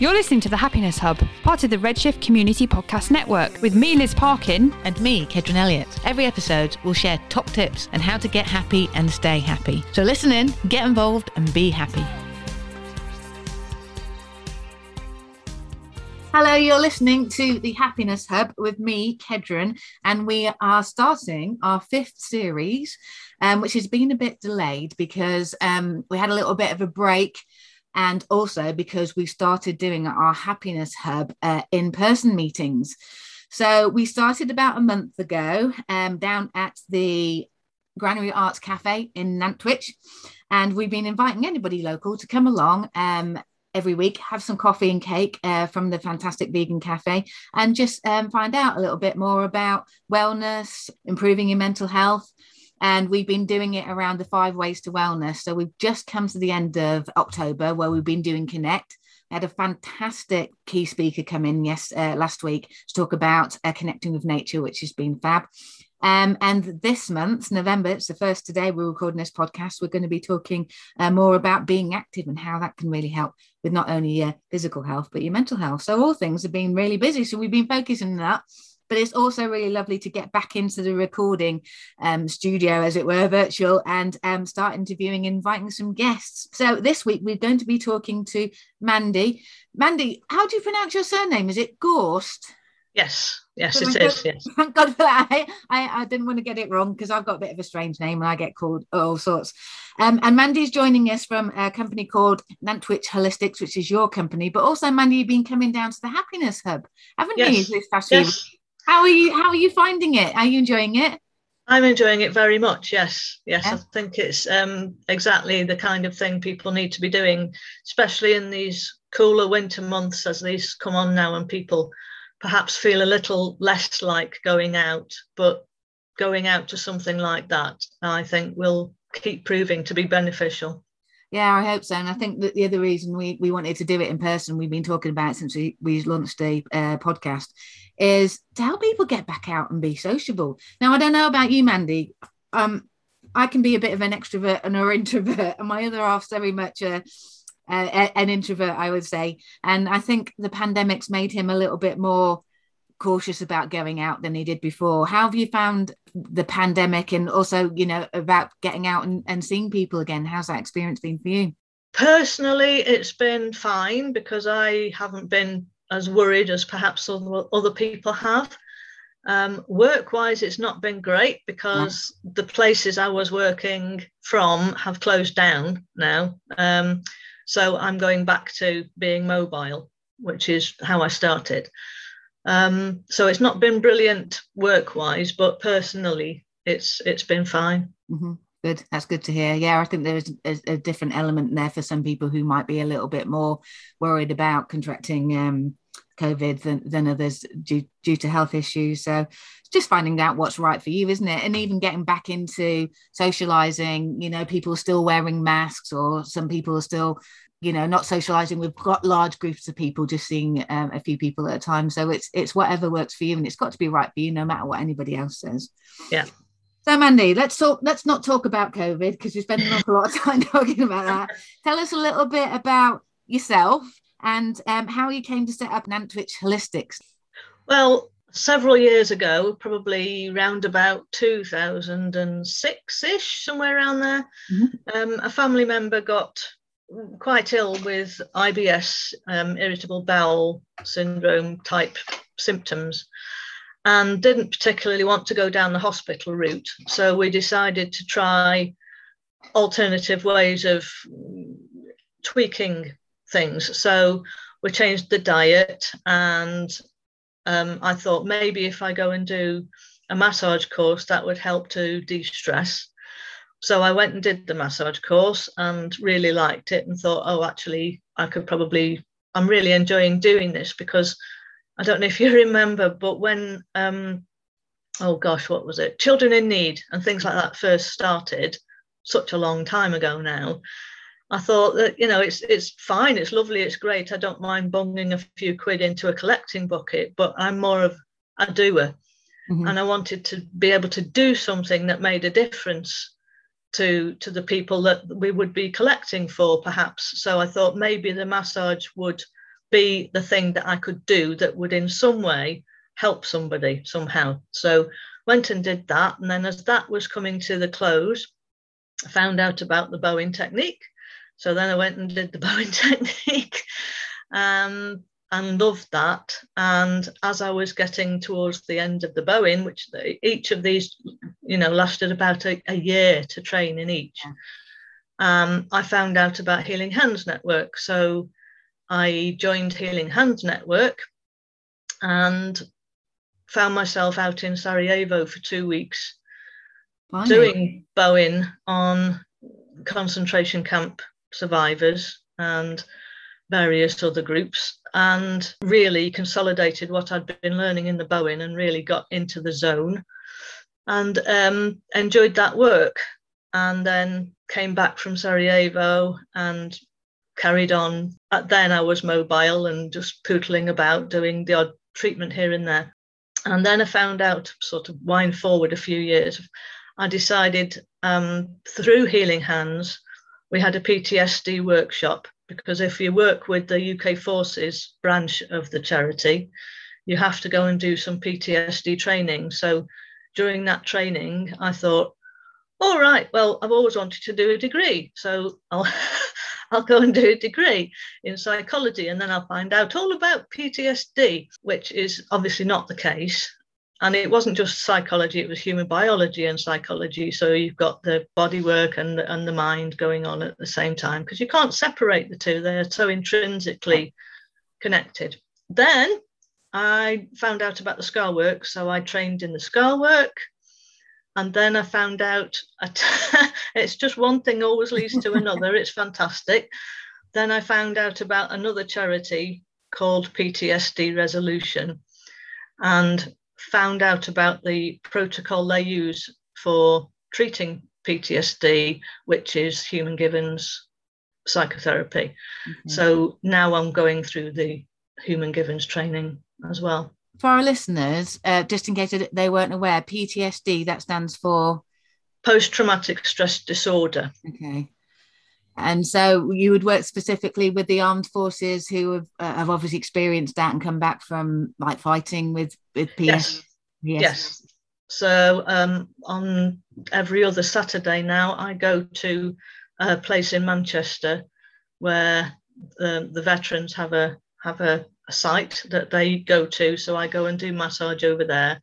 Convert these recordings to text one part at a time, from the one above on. You're listening to The Happiness Hub, part of the Redshift Community Podcast Network, with me, Liz Parkin. And me, Kedron Elliott. Every episode, we'll share top tips on how to get happy and stay happy. So listen in, get involved, and be happy. Hello, you're listening to The Happiness Hub with me, Kedron, and we are starting our fifth series, which has been a bit delayed because we had a little bit of a break, and also because we started doing our Happiness Hub in-person meetings. So we started about a month ago down at the Granary Arts Cafe in Nantwich, and we've been inviting anybody local to come along every week, have some coffee and cake from the fantastic vegan cafe, and just find out a little bit more about wellness, improving your mental health. And we've been doing it around the 5 ways to wellness. So we've just come to the end of October, where we've been doing Connect. I had a fantastic key speaker come in last week to talk about connecting with nature, which has been fab. And this month, November, it's the first today we're recording this podcast, we're going to be talking more about being active and how that can really help with not only your physical health, but your mental health. So all things have been really busy. So we've been focusing on that. But it's also really lovely to get back into the recording studio, as it were, virtual, and start interviewing and inviting some guests. So this week we're going to be talking to Mandy. Mandy, how do you pronounce your surname? Is it Gorst? Yes, it is. Yes. Thank God for that. I didn't want to get it wrong because I've got a bit of a strange name and I get called all sorts. And Mandy's joining us from a company called Nantwich Holistics, which is your company. But also, Mandy, you've been coming down to the Happiness Hub, haven't you? This past week? How are you finding it? Are you enjoying it? I'm enjoying it very much, yes. I think it's exactly the kind of thing people need to be doing, especially in these cooler winter months as these come on now, and people perhaps feel a little less like going out, but going out to something like that, I think, will keep proving to be beneficial. Yeah, I hope so. And I think that the other reason we wanted to do it in person, we've been talking about it since we launched the podcast, is to help people get back out and be sociable. Now, I don't know about you, Mandy. I can be a bit of an extrovert and an introvert, and my other half's very much an introvert, I would say. And I think the pandemic's made him a little bit more cautious about going out than he did before. How have you found the pandemic, and also, you know, about getting out and seeing people again? How's that experience been for you? Personally, it's been fine because I haven't been as worried as perhaps other people have. Work-wise, it's not been great because the places I was working from have closed down now. So I'm going back to being mobile, which is how I started. So it's not been brilliant work-wise, but personally, it's been fine. Mm-hmm. Good. That's good to hear. Yeah, I think there is a different element there for some people who might be a little bit more worried about contracting COVID than others due to health issues. So it's just finding out what's right for you, isn't it? And even getting back into socialising, you know, people still wearing masks, or some people are still, you know, not socialising. We've got large groups of people, just seeing a few people at a time. So it's whatever works for you, and it's got to be right for you, no matter what anybody else says. Yeah. So, Mandy, let's not talk about COVID because we spend an awful lot of time talking about that. Tell us a little bit about yourself and how you came to set up Nantwich Holistics. Well, several years ago, probably round about 2006-ish, somewhere around there, a family member got quite ill with IBS, irritable bowel syndrome type symptoms, and didn't particularly want to go down the hospital route. So we decided to try alternative ways of tweaking things. So we changed the diet, and I thought maybe if I go and do a massage course, that would help to de-stress. So I went and did the massage course and really liked it, and thought, oh, actually, I'm really enjoying doing this, because I don't know if you remember, but when, Children in Need and things like that first started, such a long time ago now, I thought that, you know, it's fine, it's lovely, it's great. I don't mind bunging a few quid into a collecting bucket, but I'm more of a doer. Mm-hmm. And I wanted to be able to do something that made a difference to the people that we would be collecting for, perhaps. So I thought maybe the massage would be the thing that I could do that would in some way help somebody somehow. So went and did that. And then as that was coming to the close, I found out about the Bowen technique. So then I went and did the Bowen technique and loved that. And as I was getting towards the end of the Bowen, which each of these, you know, lasted about a year to train in each, I found out about Healing Hands Network. So I joined Healing Hands Network and found myself out in Sarajevo for 2 weeks doing Bowen on concentration camp survivors and various other groups, and really consolidated what I'd been learning in the Bowen and really got into the zone and enjoyed that work. And then came back from Sarajevo and carried on. Then I was mobile and just pootling about doing the odd treatment here and there. And then I found out, sort of wind forward a few years, I decided through Healing Hands, we had a PTSD workshop, because if you work with the UK Forces branch of the charity, you have to go and do some PTSD training. So during that training, I thought, all right, well, I've always wanted to do a degree, so I'll go and do a degree in psychology, and then I'll find out all about PTSD, which is obviously not the case. And it wasn't just psychology, it was human biology and psychology. So you've got the body work and the mind going on at the same time, because you can't separate the two. They're so intrinsically connected. Then I found out about the scar work. So I trained in the scar work. And then I found out it's just one thing always leads to another. It's fantastic. Then I found out about another charity called PTSD Resolution and found out about the protocol they use for treating PTSD, which is Human Givens psychotherapy. Mm-hmm. So now I'm going through the Human Givens training as well. For our listeners, just in case they weren't aware, PTSD, that stands for? Post-traumatic stress disorder. Okay. And so you would work specifically with the armed forces who have obviously experienced that and come back from like fighting with PS? Yes. So on every other Saturday now, I go to a place in Manchester where the veterans have a site that they go to, so I go and do massage over there.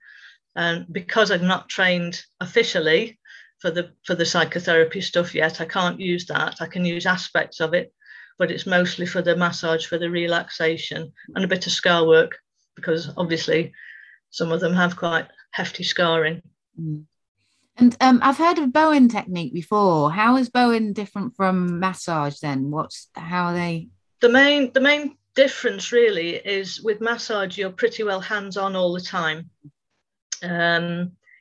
And because I'm not trained officially for the psychotherapy stuff yet, I can't use that. I can use aspects of it, but it's mostly for the massage, for the relaxation, and a bit of scar work, because obviously some of them have quite hefty scarring. And I've heard of Bowen technique before. How is Bowen different from massage then? How are they? The main difference really is with massage you're pretty well hands-on all the time.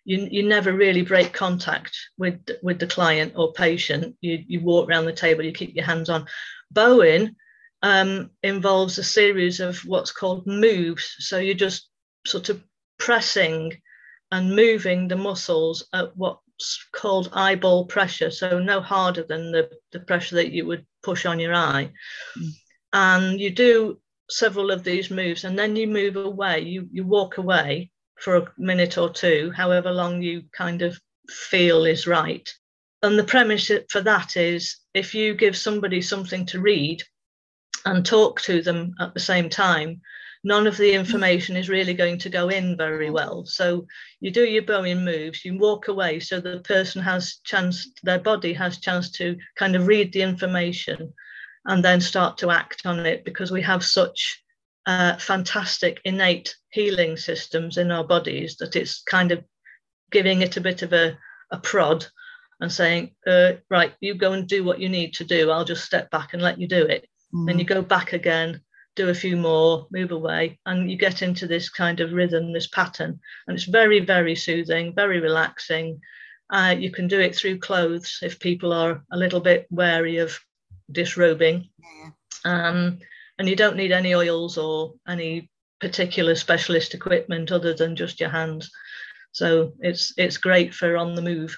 You never really break contact with the client or patient. You walk around the table, you keep your hands on. Bowen involves a series of what's called moves, so you're just sort of pressing and moving the muscles at what's called eyeball pressure, so no harder than the pressure that you would push on your eye. And you do several of these moves and then you move away. You walk away for a minute or two, however long you kind of feel is right. And the premise for that is if you give somebody something to read and talk to them at the same time, none of the information is really going to go in very well. So you do your Bowen moves, you walk away, so the person has chance, their body has chance to kind of read the information and then start to act on it, because we have such fantastic innate healing systems in our bodies that it's kind of giving it a bit of a prod and saying, right, you go and do what you need to do. I'll just step back and let you do it. Mm. Then you go back again, do a few more, move away, and you get into this kind of rhythm, this pattern. And it's very, very soothing, very relaxing. You can do it through clothes if people are a little bit wary of disrobing. And you don't need any oils or any particular specialist equipment other than just your hands, so it's great for on the move.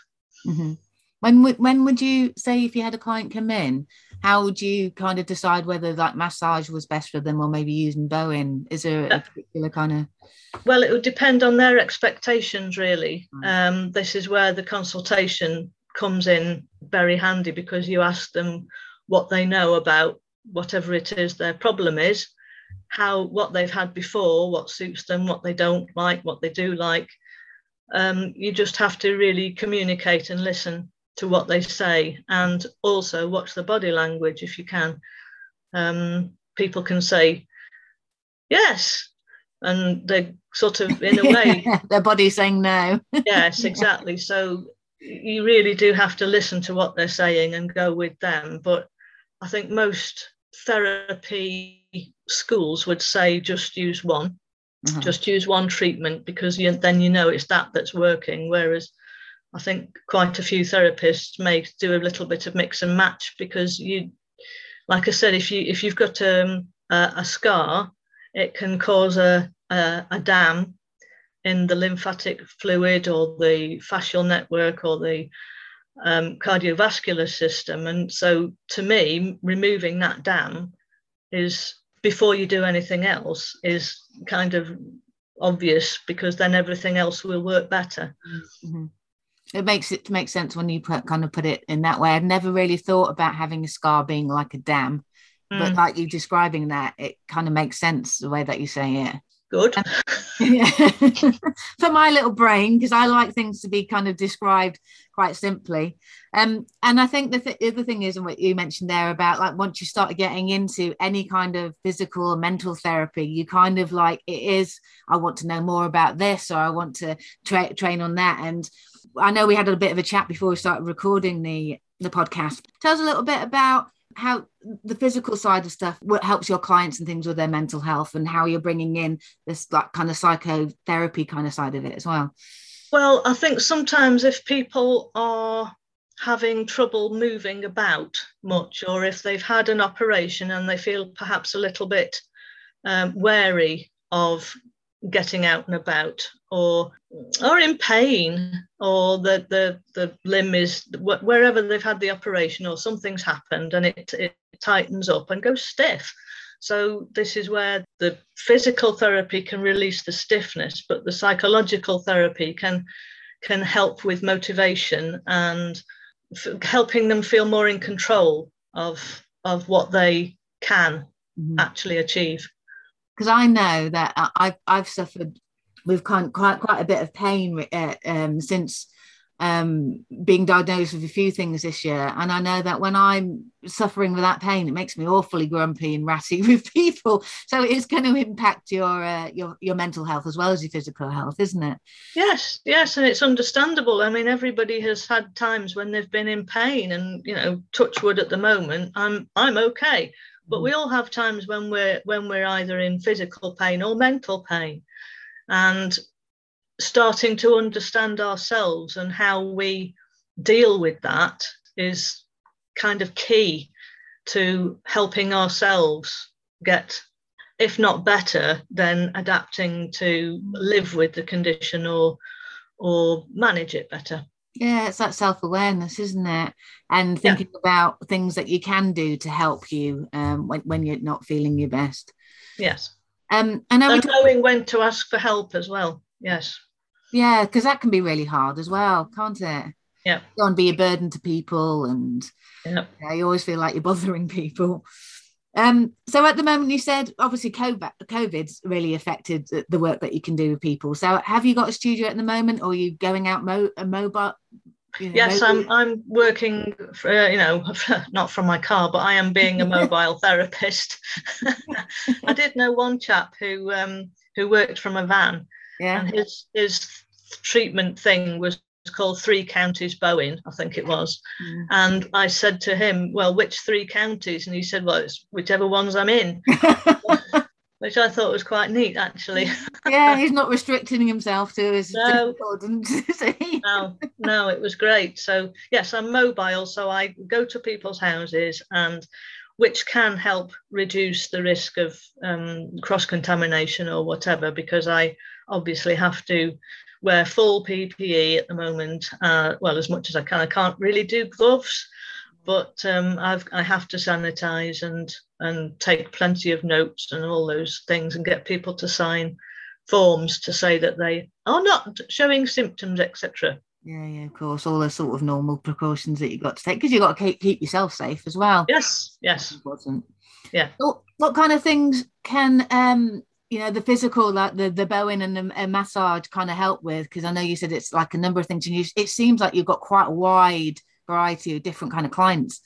Mm-hmm. When would you say, if you had a client come in, how would you kind of decide whether that massage was best for them or maybe using Bowen? Is there a particular kind of... Well, it would depend on their expectations, really. This is where the consultation comes in very handy, because you ask them what they know about whatever it is their problem is, what they've had before, what suits them, what they don't like, what they do like. You just have to really communicate and listen to what they say, and also watch the body language if you can. People can say yes, and they're sort of, in a way, their body's saying no. Yes, exactly. So you really do have to listen to what they're saying and go with them. But I think most therapy schools would say just use one. Mm-hmm. Just use one treatment, because then you know it's that's working. Whereas I think quite a few therapists may do a little bit of mix and match, because, you, like I said, if you've got a scar, it can cause a dam in the lymphatic fluid or the fascial network or the cardiovascular system. And so, to me, removing that dam is, before you do anything else, is kind of obvious, because then everything else will work better. Mm-hmm. It makes sense when you kind of put it in that way. I'd never really thought about having a scar being like a dam, but like you describing that, it kind of makes sense the way that you say it. Good. For my little brain, because I like things to be kind of described quite simply. And I think the other thing is, and what you mentioned there about, like, once you start getting into any kind of physical or mental therapy, you kind of like, it is, I want to know more about this, or I want to train on that. And I know we had a bit of a chat before we started recording the podcast. Tell us a little bit about how the physical side of stuff, what helps your clients and things with their mental health, and how you're bringing in this, like, kind of psychotherapy kind of side of it as well. Well, I think sometimes if people are having trouble moving about much, or if they've had an operation and they feel perhaps a little bit wary of getting out and about, or are in pain, or the limb is, wherever they've had the operation or something's happened, and it tightens up and goes stiff. So this is where the physical therapy can release the stiffness, but the psychological therapy can help with motivation and helping them feel more in control of what they can actually achieve. Because I know that I've suffered with quite a bit of pain since being diagnosed with a few things this year. And I know that when I'm suffering with that pain, it makes me awfully grumpy and ratty with people. So it's going to impact your mental health as well as your physical health, isn't it? Yes. And it's understandable. I mean, everybody has had times when they've been in pain, and, you know, touch wood at the moment, I'm okay. But we all have times when we're either in physical pain or mental pain, and starting to understand ourselves and how we deal with that is kind of key to helping ourselves get, if not better, then adapting to live with the condition or manage it better. Yeah, it's that self-awareness, isn't it? And thinking about things that you can do to help you when you're not feeling your best. Yes. And knowing when to ask for help as well. Yes. Yeah, because that can be really hard as well, can't it? Yeah. You don't be a burden to people, and you always feel like you're bothering people. So at the moment, you said, obviously, COVID's really affected the work that you can do with people. So have you got a studio at the moment, or are you going out mobile? You know, yes, mobile? I'm working, not from my car, but I am being a mobile therapist. I did know one chap who worked from a van, and his treatment thing was called Three Counties Bowen, I think it was. And I said to him, well, which three counties? And he said, well, it's whichever ones I'm in. Which I thought was quite neat, actually. Yeah, he's not restricting himself to his important. No, it was great. So yes, I'm mobile, so I go to people's houses, and which can help reduce the risk of cross-contamination or whatever, because I obviously have to wear full PPE at the moment, well, as much as I can. I can't really do gloves, but I have to sanitize and take plenty of notes and all those things, and get people to sign forms to say that they are not showing symptoms, etc. Yeah, yeah, of course, all the sort of normal precautions that you've got to take, because you've got to keep yourself safe as well. Yes, yes. Yeah. So what kind of things can, you know, the physical, like the Bowen and the massage kind of help with? Because I know you said it's like a number of things, and it seems like you've got quite a wide variety of different kind of clients.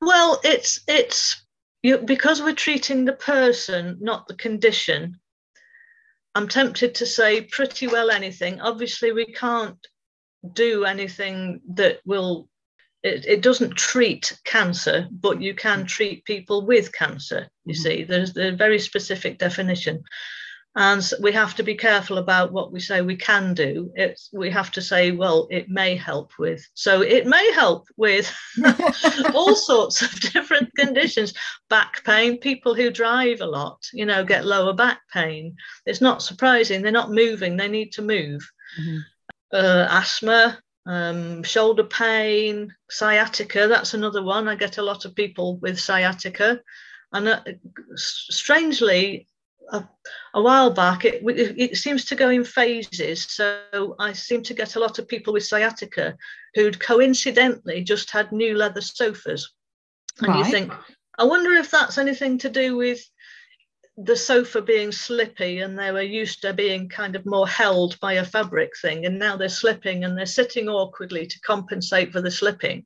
Well, it's because we're treating the person, not the condition. I'm tempted to say pretty well anything. Obviously, we can't do anything that will, it doesn't treat cancer, but you can treat people with cancer, you see. There's a very specific definition. And so we have to be careful about what we say we can do. We have to say, well, it may help with. So it may help with all sorts of different conditions. Back pain, people who drive a lot, you know, get lower back pain. It's not surprising. They're not moving. They need to move. Mm-hmm. Asthma, shoulder pain, sciatica. That's another one. I get a lot of people with sciatica. And strangely, a while back, it seems to go in phases. So I seem to get a lot of people with sciatica who'd coincidentally just had new leather sofas. And right. You think, I wonder if that's anything to do with the sofa being slippy, and they were used to being kind of more held by a fabric thing, and now they're slipping and they're sitting awkwardly to compensate for the slipping.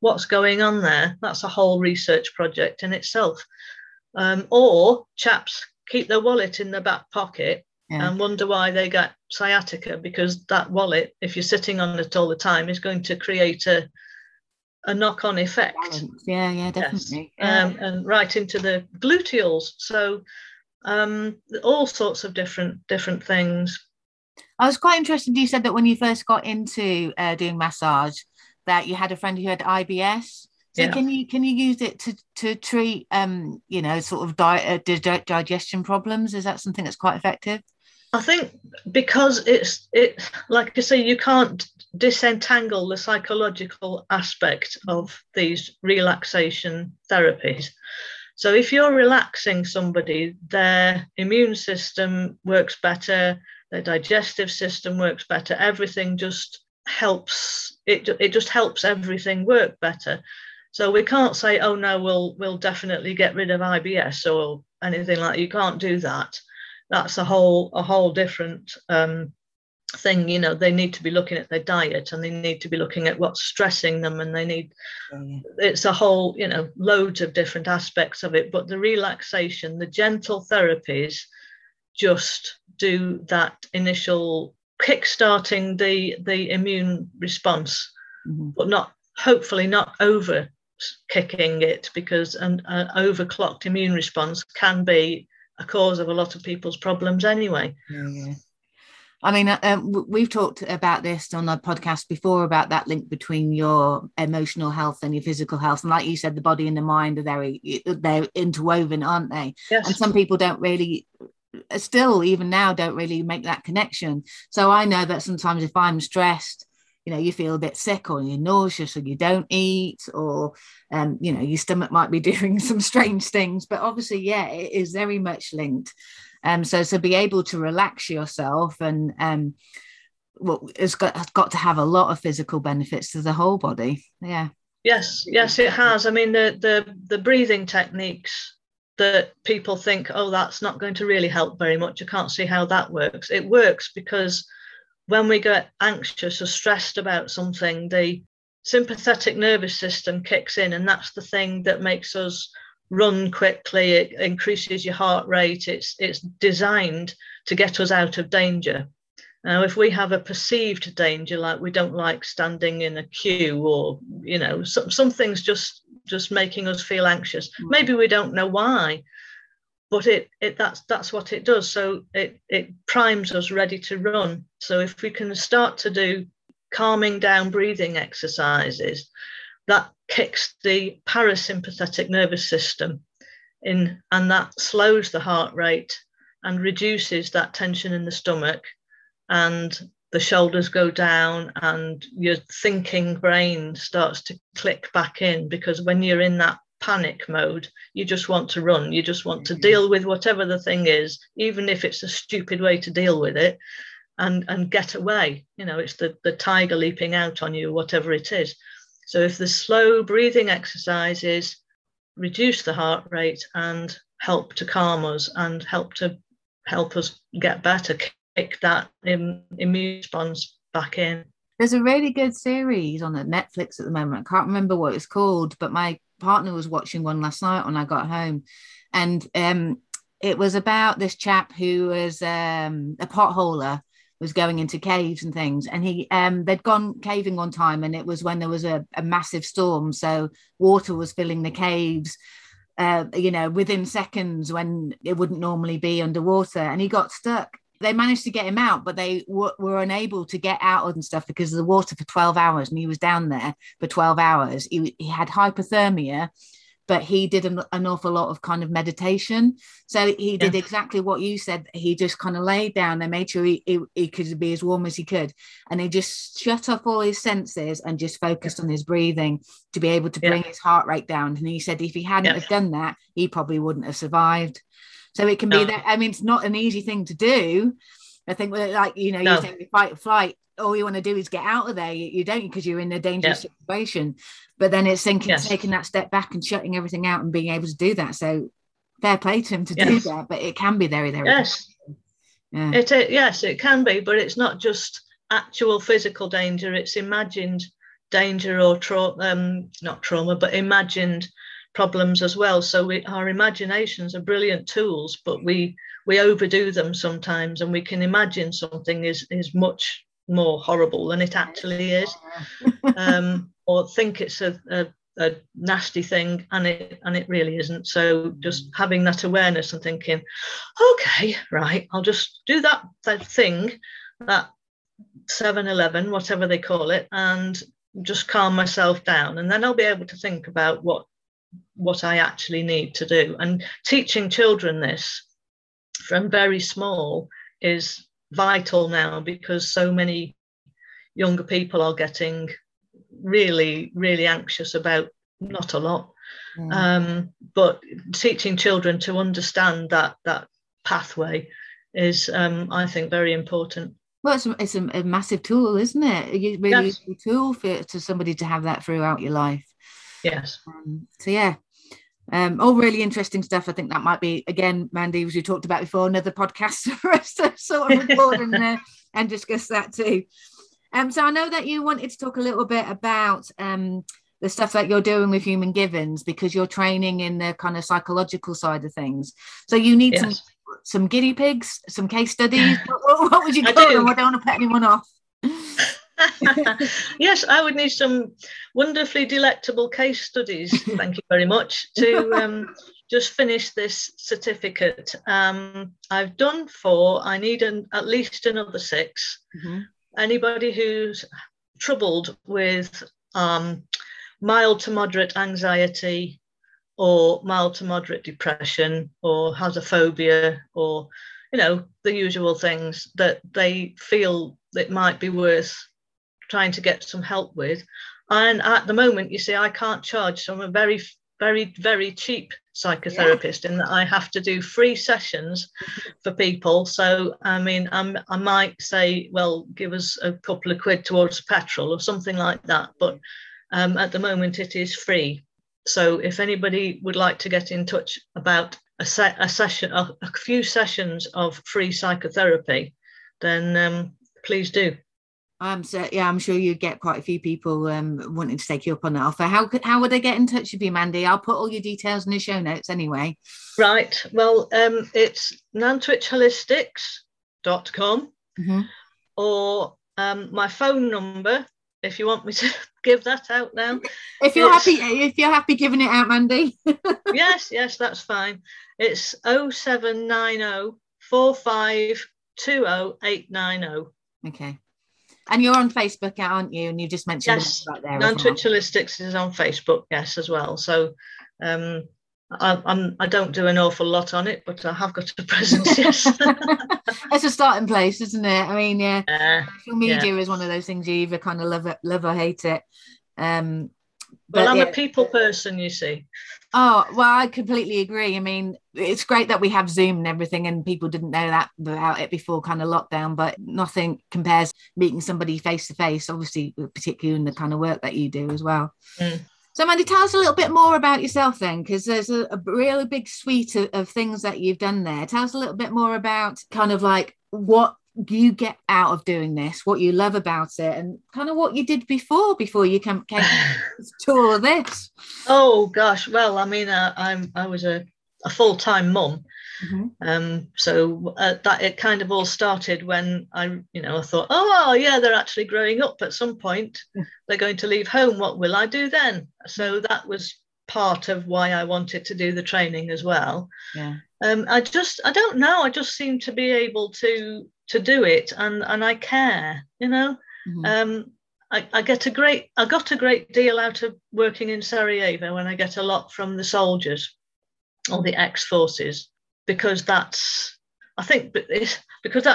What's going on there? That's a whole research project in itself. Or chaps keep their wallet in their back pocket, yeah, and wonder why they get sciatica, because that wallet, if you're sitting on it all the time, is going to create a knock-on effect. Balance. Yeah, yeah, definitely. Yes. Yeah. And right into the gluteals. So all sorts of different things. I was quite interested, you said that when you first got into doing massage, that you had a friend who had IBS. So yeah. Can you use it to treat, you know, sort of digestion problems? Is that something that's quite effective? I think because it's like I say, you can't disentangle the psychological aspect of these relaxation therapies. So if you're relaxing somebody, their immune system works better, their digestive system works better. Everything just helps. It just helps everything work better. So we can't say, oh, no, we'll definitely get rid of IBS or anything like that. You can't do that. That's a whole different thing. You know, they need to be looking at their diet, and they need to be looking at what's stressing them. And they need, it's a whole, you know, loads of different aspects of it. But the relaxation, the gentle therapies just do that initial kickstarting the immune response, but hopefully not over kicking it, because an overclocked immune response can be a cause of a lot of people's problems anyway. Yeah. I mean, we've talked about this on our podcast before, about that link between your emotional health and your physical health. And like you said, the body and the mind are very, they're interwoven, aren't they? Yes. And some people don't really, still even now, don't really make that connection. So I know that sometimes if I'm stressed, you know, you feel a bit sick, or you're nauseous, or you don't eat, or, you know, your stomach might be doing some strange things. But obviously, yeah, it is very much linked. So be able to relax yourself, and it's got to have a lot of physical benefits to the whole body. Yeah. Yes. Yes, it has. I mean, the breathing techniques that people think, oh, that's not going to really help very much. I can't see how that works. It works because when we get anxious or stressed about something, the sympathetic nervous system kicks in, and that's the thing that makes us run quickly. It increases your heart rate. It's designed to get us out of danger. Now, if we have a perceived danger, like we don't like standing in a queue, or, you know, something's just making us feel anxious. Maybe we don't know why, but that's what it does. So it primes us ready to run. So if we can start to do calming down breathing exercises, that kicks the parasympathetic nervous system in, and that slows the heart rate and reduces that tension in the stomach, and the shoulders go down and your thinking brain starts to click back in, because when you're in that panic mode, you just want to run, you just want to deal with whatever the thing is, even if it's a stupid way to deal with it, and get away. You know, it's the tiger leaping out on you, whatever it is. So if the slow breathing exercises reduce the heart rate and help to calm us and help us get better, kick that immune response back in. There's a really good series on Netflix at the moment. I can't remember what it's called, but my partner was watching one last night when I got home, and it was about this chap who was a potholer, was going into caves and things, and he they'd gone caving one time, and it was when there was a massive storm, so water was filling the caves within seconds when it wouldn't normally be underwater, and he got stuck. They managed to get him out, but they were unable to get out and stuff because of the water for 12 hours. And he was down there for 12 hours. He had hypothermia, but he did an awful lot of kind of meditation. So he did exactly what you said. He just kind of laid down. They made sure he could be as warm as he could. And he just shut off all his senses and just focused on his breathing to be able to bring his heart rate down. And he said if he hadn't have done that, he probably wouldn't have survived. So it can be that. I mean, it's not an easy thing to do. I think, like, you know, you're saying fight or flight. All you want to do is get out of there. You don't, because you're in a dangerous situation. But then it's thinking, taking that step back and shutting everything out and being able to do that. So fair play to him to do that. But it can be very, very difficult. Yeah. It can be. But it's not just actual physical danger. It's imagined danger or not trauma, but imagined problems as well. So our imaginations are brilliant tools, but we overdo them sometimes, and we can imagine something is much more horrible than it actually is, or think it's a nasty thing, and it really isn't. So just having that awareness and thinking, okay, right, I'll just do that thing, that 7-Eleven, whatever they call it, and just calm myself down, and then I'll be able to think about what I actually need to do. And teaching children this from very small is vital now, because so many younger people are getting really, really anxious about not a lot. But teaching children to understand that pathway is, I think, very important. Well, it's a massive tool, isn't it? It's a really useful tool to somebody to have that throughout your life. Yes. All really interesting stuff. I think that might be, again, Mandy, as we talked about before, another podcast for us to sort of record and discuss that too. So I know that you wanted to talk a little bit about the stuff that you're doing with Human Givens, because you're training in the kind of psychological side of things. So you need some guinea pigs, some case studies. What would you call them? I don't want to put anyone off. Yes, I would need some wonderfully delectable case studies, thank you very much, to just finish this certificate. I've done 4. I need at least another 6. Mm-hmm. Anybody who's troubled with mild to moderate anxiety or mild to moderate depression or has a phobia or, you know, the usual things that they feel that might be worth trying to get some help with. And at the moment, you see, I can't charge, so I'm a very, very, very cheap psychotherapist in that I have to do free sessions for people. So, I mean, I might say, well, give us a couple of quid towards petrol or something like that. But at the moment, it is free. So if anybody would like to get in touch about a few sessions of free psychotherapy, then please do. I'm sure you get quite a few people wanting to take you up on that offer. How would they get in touch with you, Mandy? I'll put all your details in the show notes anyway. Right. Well, it's nantwichholistics.com, or my phone number, if you want me to give that out now. If you're happy giving it out, Mandy. yes, that's fine. It's 07904520890. Okay. And you're on Facebook, aren't you? And you just mentioned that right there. Nantwich Holistics is on Facebook, yes, as well. So I don't do an awful lot on it, but I have got a presence, yes. That's a starting place, isn't it? I mean, yeah, social media is one of those things you either kind of love or hate it. But I'm a people person, you see. Oh, well, I completely agree. I mean, it's great that we have Zoom and everything, and people didn't know that about it before kind of lockdown, but nothing compares meeting somebody face-to-face, obviously, particularly in the kind of work that you do as well. Mm. So, Mandy, tell us a little bit more about yourself then, because there's a really big suite of things that you've done there. Tell us a little bit more about kind of like what you get out of doing this, what you love about it, and kind of what you did before you came to all of this. Oh, gosh. Well, I mean, I was a full-time mum. Mm-hmm. That it kind of all started when I thought, oh yeah, they're actually growing up at some point. They're going to leave home. What will I do then? So that was part of why I wanted to do the training as well. Yeah. I don't know. I just seem to be able to do it, and I care. Mm-hmm. I got a great deal out of working in Sarajevo, and I get a lot from the soldiers or the ex-forces. Because that's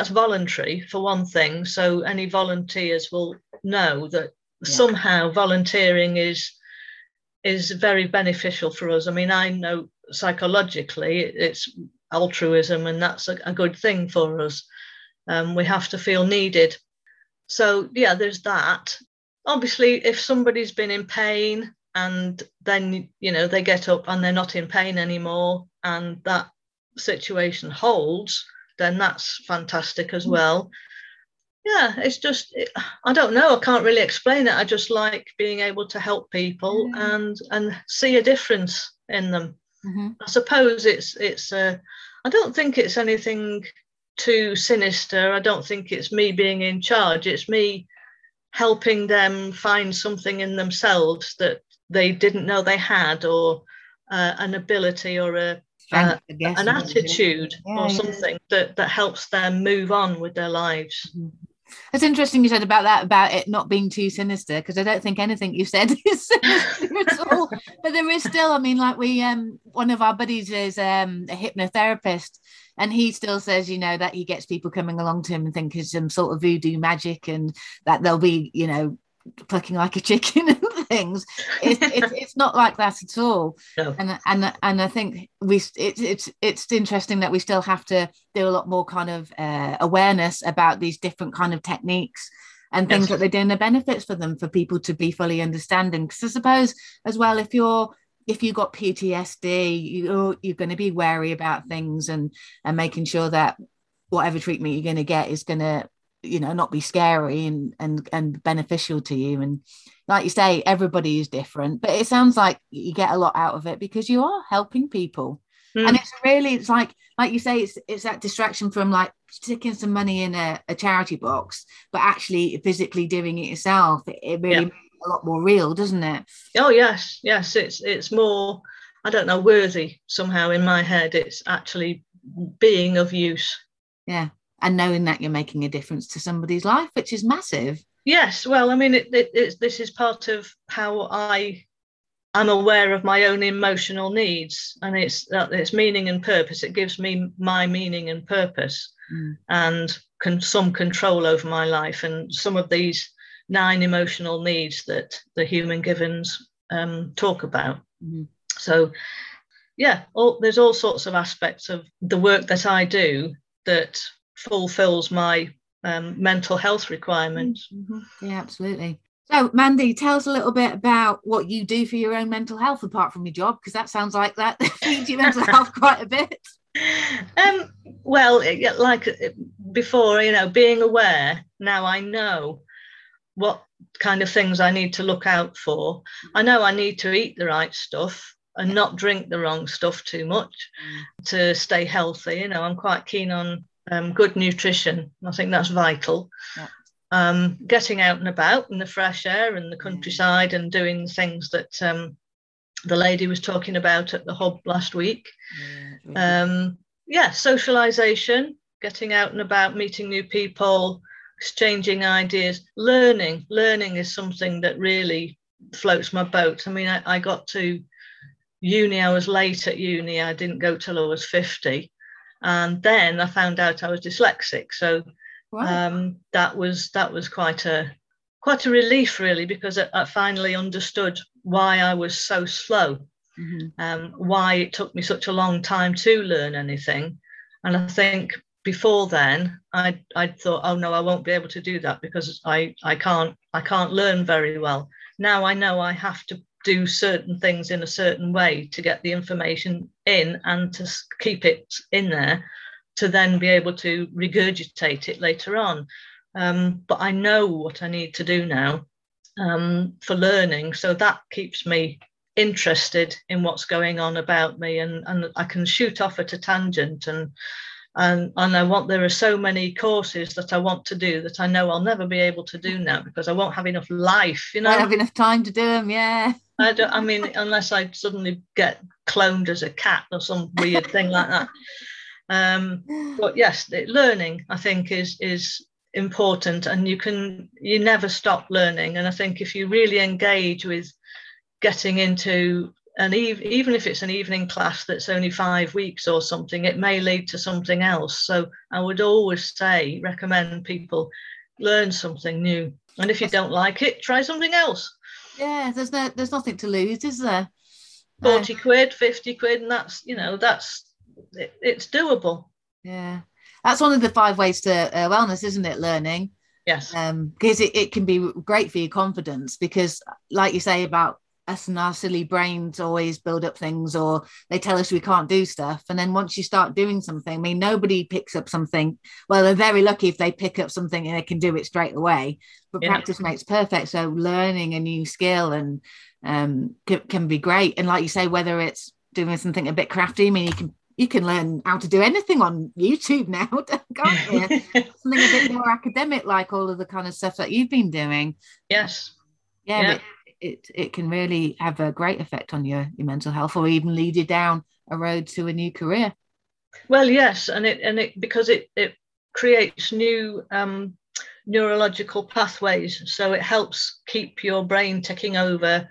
voluntary, for one thing. So any volunteers will know that somehow volunteering is very beneficial for us. I mean, I know psychologically it's altruism, and that's a good thing for us. We have to feel needed. So yeah, there's that. Obviously, if somebody's been in pain and then, they get up and they're not in pain anymore, and that situation holds, then that's fantastic as well. It's just, I don't know, I can't really explain it. I just like being able to help people and see a difference in them. Mm-hmm. I suppose it's I don't think it's anything too sinister. I don't think it's me being in charge. It's me helping them find something in themselves that they didn't know they had, or an ability, or an attitude or something that helps them move on with their lives. It's interesting you said about it not being too sinister, because I don't think anything you said is sinister at all. But there is still, I mean, like one of our buddies is a hypnotherapist, and he still says, that he gets people coming along to him and think it's some sort of voodoo magic, and that they'll be, clucking like a chicken and things. It's not like that at all. No. And I think it's interesting that we still have to do a lot more kind of awareness about these different kind of techniques and things that they're doing, the benefits for them, for people to be fully understanding. Because I suppose as well, if you've got PTSD, you're going to be wary about things and making sure that whatever treatment you're going to get is going to not be scary and beneficial to you. And like you say, everybody is different, but it sounds like you get a lot out of it because you are helping people. Mm. And it's like you say, it's that distraction from like sticking some money in a charity box, but actually physically doing it yourself. It really makes it a lot more real, doesn't it? Oh yes, it's more, I don't know, worthy somehow in my head. It's actually being of use. Yeah. And knowing that you're making a difference to somebody's life, which is massive. Yes, well, I mean, this is part of how I'm aware of my own emotional needs, and it's meaning and purpose. It gives me my meaning and purpose, and some control over my life, and some of these 9 emotional needs that the Human Givens talk about. Mm. So, there's all sorts of aspects of the work that I do that fulfills my mental health requirements. Mm-hmm. Yeah, absolutely. So Mandy, tell us a little bit about what you do for your own mental health apart from your job, because that sounds like that feeds your mental health quite a bit. Like before, being aware, now I know what kind of things I need to look out for. I know I need to eat the right stuff and not drink the wrong stuff too much to stay healthy. I'm quite keen on good nutrition. I think that's vital. Yeah. Getting out and about in the fresh air and the countryside and doing things that the lady was talking about at the hub last week. Yeah. Socialization, getting out and about, meeting new people, exchanging ideas, learning. Learning is something that really floats my boat. I mean, I got to uni, I was late at uni. I didn't go till I was 50. And then I found out I was dyslexic. So wow. That was quite a relief, really, because I finally understood why I was so slow, mm-hmm. Why it took me such a long time to learn anything. And I think before then, I thought, oh no, I won't be able to do that because I can't learn very well. Now I know I have to do certain things in a certain way to get the information in and to keep it in there to then be able to regurgitate it later on. But I know what I need to do now for learning. So that keeps me interested in what's going on about me, and I can shoot off at a tangent, and I want, there are so many courses that I want to do that I know I'll never be able to do now because I won't have enough life, you know. I don't have enough time to do them, yeah. I mean, unless I suddenly get cloned as a cat or some weird thing like that. But yes, learning, I think, is important, and you never stop learning. And I think if you really engage with getting into even if it's an evening class that's only 5 weeks or something, it may lead to something else. So I would always recommend people learn something new, and if you don't like it, try something else. Yeah, there's nothing to lose, is there? 40 quid, 50 quid, and that's, you know, it's doable. Yeah, that's one of the 5 ways to wellness, isn't it? Learning. Yes. Because it can be great for your confidence, because like you say about us and our silly brains always build up things, or they tell us we can't do stuff, and then once you start doing something, I mean, nobody picks up something, well, they're very lucky if they pick up something and they can do it straight away, but yeah. Practice makes perfect. So learning a new skill and can be great, and like you say, whether it's doing something a bit crafty, I mean, you can learn how to do anything on YouTube now, can't you? Something a bit more academic, like all of the kind of stuff that you've been doing. Yes. Yeah. It can really have a great effect on your mental health, or even lead you down a road to a new career. Well, yes, and it because it creates new neurological pathways, so it helps keep your brain ticking over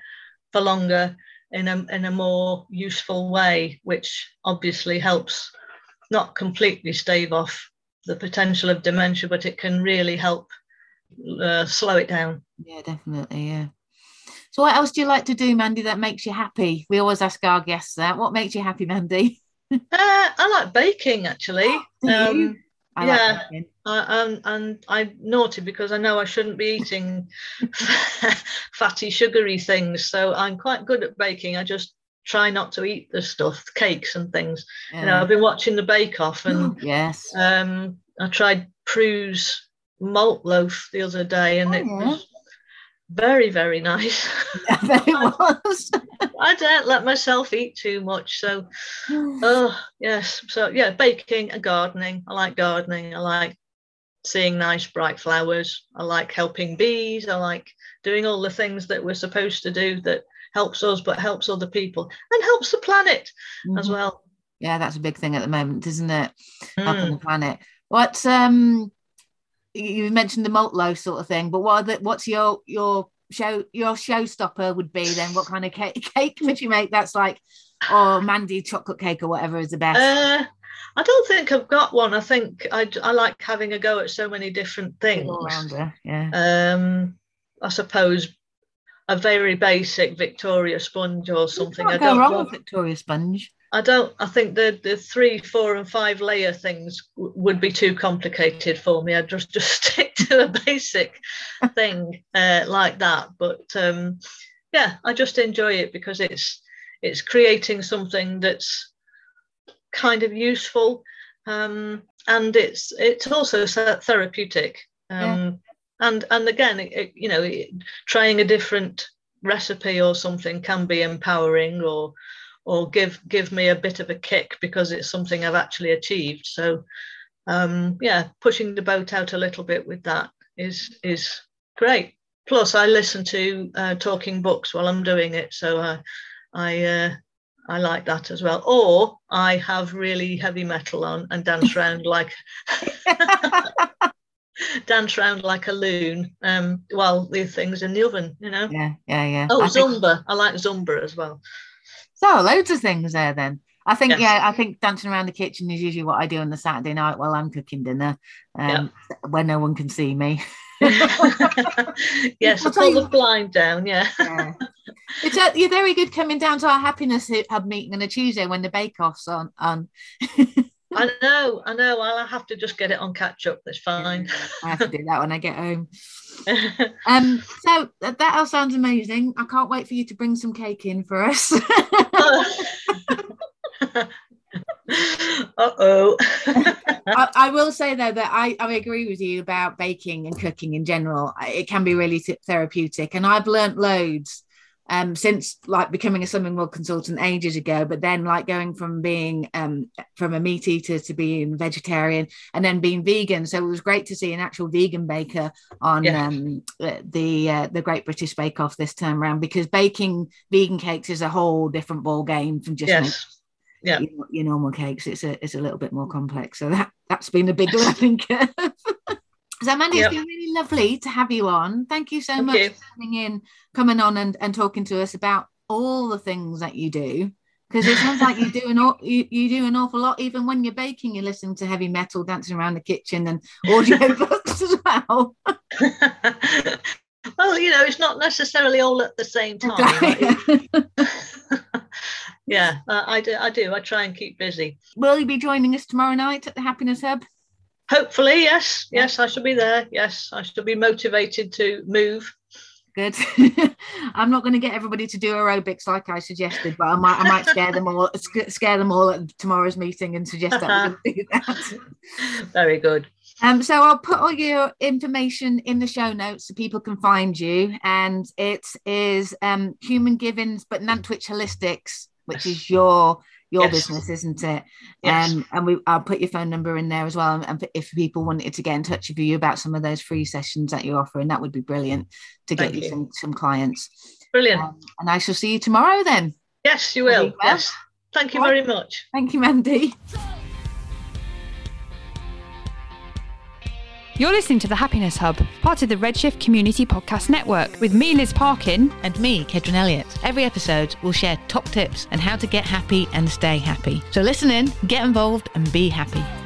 for longer in a more useful way, which obviously helps not completely stave off the potential of dementia, but it can really help slow it down. Yeah, definitely, yeah. So what else do you like to do, Mandy, that makes you happy? We always ask our guests that. What makes you happy, Mandy? I like baking, actually. I like baking. And I'm naughty because I know I shouldn't be eating fatty, sugary things. So I'm quite good at baking. I just try not to eat the stuff, cakes and things. Yeah. You know, I've been watching the Bake Off, and yes. I tried Prue's malt loaf the other day, and it was very, very nice. Yeah, it was. I don't let myself eat too much, so yes. So yeah, baking and gardening. I like gardening. I like seeing nice bright flowers. I like helping bees. I like doing all the things that we're supposed to do that helps us, but helps other people and helps the planet as well. Yeah, that's a big thing at the moment, isn't it? Helping the planet. What's you mentioned the malt loaf sort of thing, but what's your showstopper would be then? What kind of cake would you make? That's like, or Mandy, chocolate cake or whatever is the best. I don't think I've got one. I think I like having a go at so many different things. All-rounder, yeah. I suppose a very basic Victoria sponge or something. You can't go wrong with Victoria sponge. I think the 3, 4 and 5 layer things would be too complicated for me. I'd just stick to a basic thing like that. But yeah, I just enjoy it because it's creating something that's kind of useful, and it's also therapeutic. And again, trying a different recipe or something can be empowering, or give me a bit of a kick because it's something I've actually achieved. So yeah, pushing the boat out a little bit with that is great. Plus, I listen to talking books while I'm doing it, so I like that as well. Or I have really heavy metal on and dance around like a loon while the thing's in the oven, you know. Yeah. Oh, Zumba. I like Zumba as well. So loads of things there then. I think, I think dancing around the kitchen is usually what I do on the Saturday night while I'm cooking dinner, where no one can see me. Yes, pull the blind down, yeah. You're very good coming down to our Happiness Hub meeting on a Tuesday when the bake-off's on. I know. I'll have to just get it on catch-up. That's fine. I have to do that when I get home. So that all sounds amazing. I can't wait for you to bring some cake in for us. Uh-oh. I will say though that I agree with you about baking and cooking in general. It can be really therapeutic, and I've learnt loads since like becoming a Slumming World consultant ages ago, but then like going from being from a meat eater to being vegetarian and then being vegan. So it was great to see an actual vegan baker on the Great British Bake Off this time around, because baking vegan cakes is a whole different ball game from just your normal cakes. It's a little bit more complex. So that's been a big learning curve. So Mandy, it's been really lovely to have you on. Thank you so much for coming on and talking to us about all the things that you do, because it sounds like you do an awful lot. Even when you're baking, you listen to heavy metal, dancing around the kitchen, and audio books as well. Well, it's not necessarily all at the same time. Okay. Right? I do. I try and keep busy. Will you be joining us tomorrow night at the Happiness Hub? Hopefully, yes. Yes, I shall be there. Yes, I shall be motivated to move. Good. I'm not going to get everybody to do aerobics like I suggested, but I might scare them all at tomorrow's meeting and suggest that we do that. Very good. So I'll put all your information in the show notes so people can find you. And it is Human Givens, but Nantwich Holistics, which is your business, isn't it? Yes. And I'll put your phone number in there as well. And if people wanted to get in touch with you about some of those free sessions that you offer, and that would be brilliant to get you some clients. Brilliant. And I shall see you tomorrow then. Yes, you will. Yes. Thank you very much. Thank you, Mandy. You're listening to The Happiness Hub, part of the Redshift Community Podcast Network, with me, Liz Parkin. And me, Kedron Elliott. Every episode, we'll share top tips on how to get happy and stay happy. So listen in, get involved, and be happy.